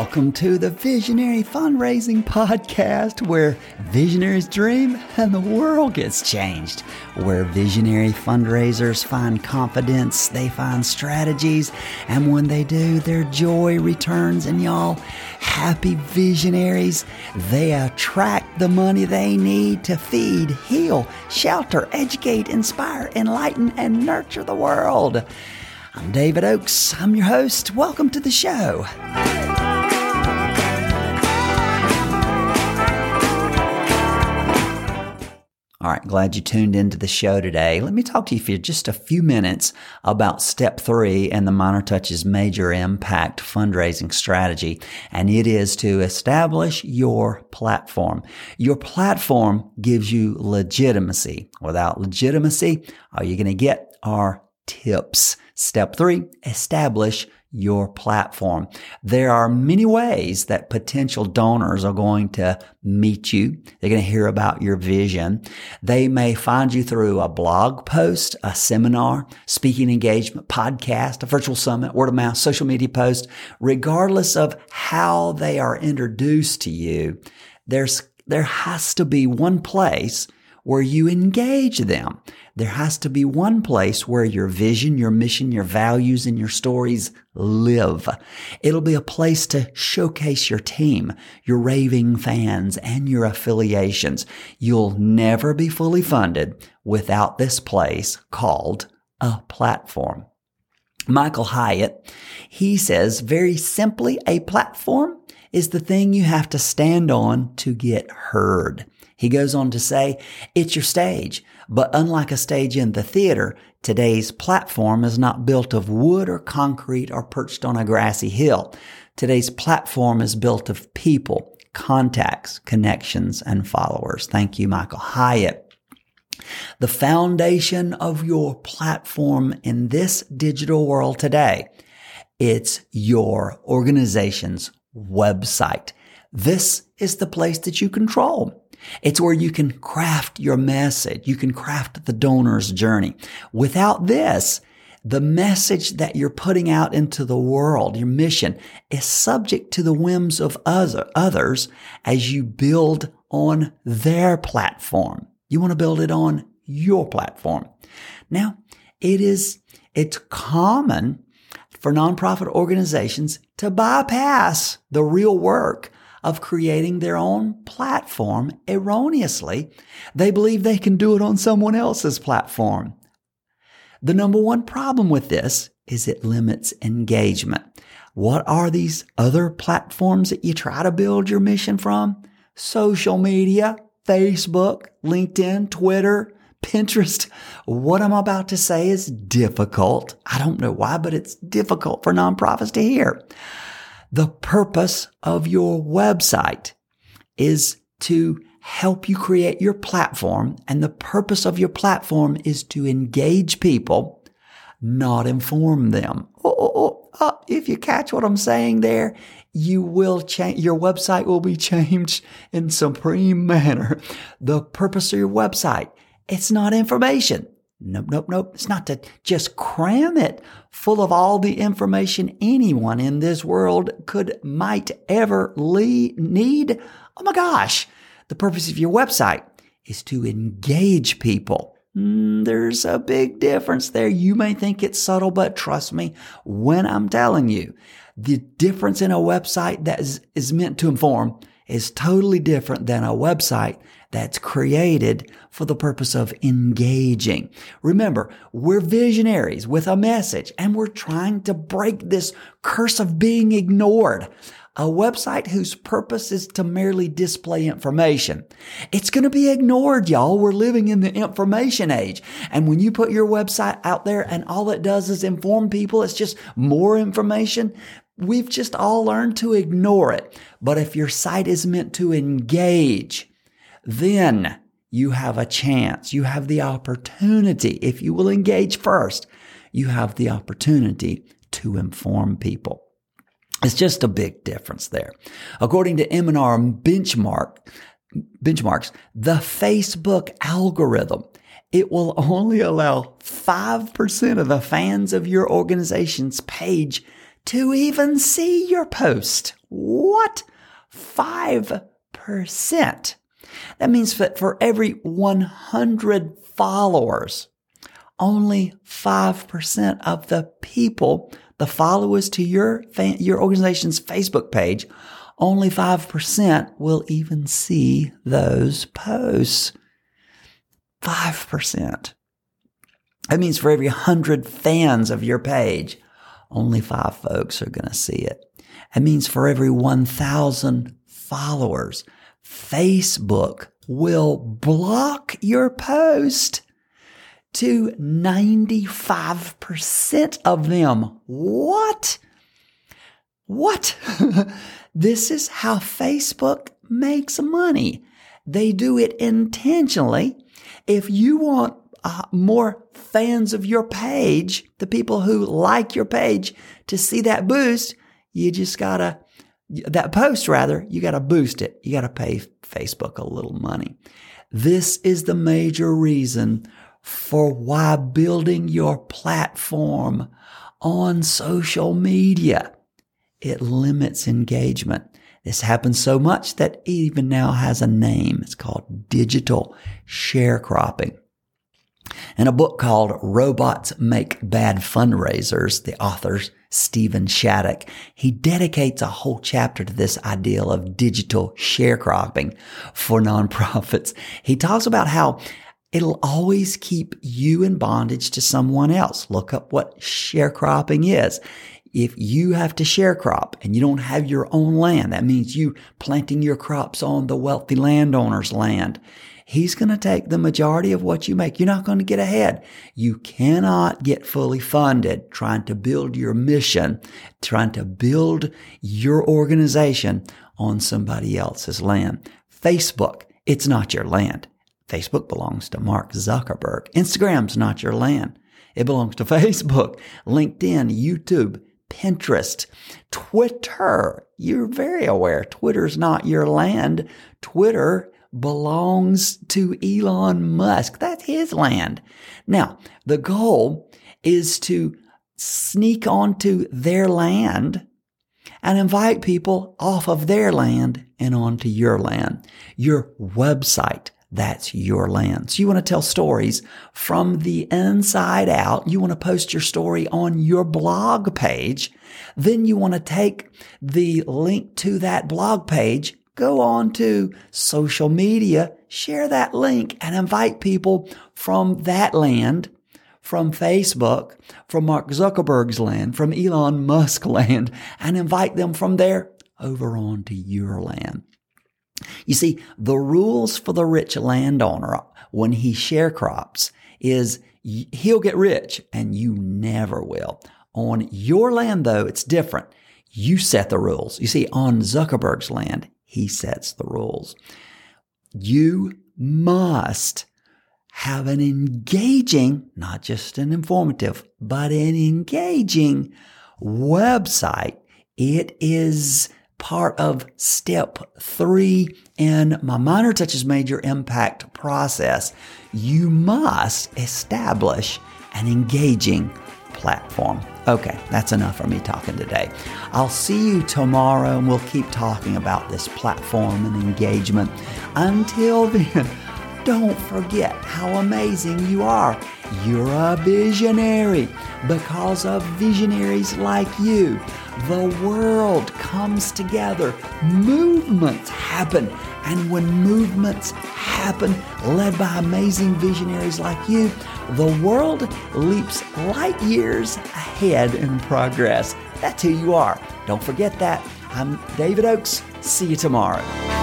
Welcome to the Visionary Fundraising Podcast, where visionaries dream and the world gets changed, where visionary fundraisers find confidence, they find strategies, and when they do, their joy returns. And y'all, happy visionaries, they attract the money they need to feed, heal, shelter, educate, inspire, enlighten, and nurture the world. I'm David Oaks. I'm your host. Welcome to the show. All right, glad you tuned into the show today. Let me talk to you for just a few minutes about Step 3 and the Minor Touches Major Impact fundraising strategy, and it is to establish your platform. Your platform gives you legitimacy. Without legitimacy, all you're going to get are tips. Step 3, establish your platform. There are many ways that potential donors are going to meet you. They're going to hear about your vision. They may find you through a blog post, a seminar, speaking engagement, podcast, a virtual summit, word of mouth, social media post. Regardless of how they are introduced to you, there has to be one place where you engage them. There has to be one place where your vision, your mission, your values, and your stories live. It'll be a place to showcase your team, your raving fans, and your affiliations. You'll never be fully funded without this place called a platform. Michael Hyatt, he says, very simply, a platform is the thing you have to stand on to get heard. He goes on to say, it's your stage, but unlike a stage in the theater, today's platform is not built of wood or concrete or perched on a grassy hill. Today's platform is built of people, contacts, connections, and followers. Thank you, Michael Hyatt. The foundation of your platform in this digital world today, it's your organization's website. This is the place that you control. It's where you can craft your message. You can craft the donor's journey. Without this, the message that you're putting out into the world, your mission, is subject to the whims of others as you build on their platform. You want to build it on your platform. Now, it's common for nonprofit organizations to bypass the real work of creating their own platform erroneously. They believe they can do it on someone else's platform. The number one problem with this is it limits engagement. What are these other platforms that you try to build your mission from? Social media, Facebook, LinkedIn, Twitter, Pinterest. What I'm about to say is difficult. I don't know why, but it's difficult for nonprofits to hear. The purpose of your website is to help you create your platform, and the purpose of your platform is to engage people, not inform them. If you catch what I'm saying there, you will change. Your website will be changed in supreme manner. The purpose of your website, it's not information. Nope. It's not to just cram it full of all the information anyone in this world might ever need. Oh my gosh. The purpose of your website is to engage people. There's a big difference there. You may think it's subtle, but trust me when I'm telling you, the difference in a website that is meant to inform is totally different than a website that's created for the purpose of engaging. Remember, we're visionaries with a message, and we're trying to break this curse of being ignored. A website whose purpose is to merely display information, it's going to be ignored, y'all. We're living in the information age. And when you put your website out there and all it does is inform people, it's just more information, we've just all learned to ignore it. But if your site is meant to engage, then you have a chance. You have the opportunity. If you will engage first, you have the opportunity to inform people. It's just a big difference there. According to M&R benchmarks, the Facebook algorithm, it will only allow 5% of the fans of your organization's page to even see your post. What? 5%. That means that for every 100 followers, only 5% of the people, the followers to your organization's Facebook page, only 5% will even see those posts. 5%. That means for every 100 fans of your page, only 5 folks are going to see it. That means for every 1,000 followers, Facebook will block your post to 95% of them. What? This is how Facebook makes money. They do it intentionally. If you want more fans of your page, the people who like your page, to see that boost, you got to boost it. You got to pay Facebook a little money. This is the major reason for why building your platform on social media, it limits engagement. This happens so much that even now has a name. It's called digital sharecropping. In a book called Robots Make Bad Fundraisers, the author, Stephen Shattuck, he dedicates a whole chapter to this idea of digital sharecropping for nonprofits. He talks about how it'll always keep you in bondage to someone else. Look up what sharecropping is. If you have to sharecrop and you don't have your own land, that means you planting your crops on the wealthy landowner's land. He's going to take the majority of what you make. You're not going to get ahead. You cannot get fully funded trying to build your mission, trying to build your organization on somebody else's land. Facebook, it's not your land. Facebook belongs to Mark Zuckerberg. Instagram's not your land. It belongs to Facebook, LinkedIn, YouTube, Pinterest, Twitter. You're very aware Twitter's not your land. Twitter belongs to Elon Musk. That's his land. Now, the goal is to sneak onto their land and invite people off of their land and onto your land. Your website, that's your land. So you want to tell stories from the inside out. You want to post your story on your blog page. Then you want to take the link to that blog page, go on to social media, share that link, and invite people from that land, from Facebook, from Mark Zuckerberg's land, from Elon Musk land, and invite them from there over onto your land. You see, the rules for the rich landowner when he sharecrops is he'll get rich and you never will. On your land, though, it's different. You set the rules. You see, on Zuckerberg's land, he sets the rules. You must have an engaging, not just an informative, but an engaging website. It is part of step 3 in my Minor Touches Major Impact process. You must establish an engaging platform. Okay, that's enough for me talking today. I'll see you tomorrow and we'll keep talking about this platform and engagement. Until then, don't forget how amazing you are. You're a visionary. Because of visionaries like you, the world comes together. Movements happen. And when movements happen, led by amazing visionaries like you, the world leaps light years ahead in progress. That's who you are. Don't forget that. I'm David Oaks. See you tomorrow.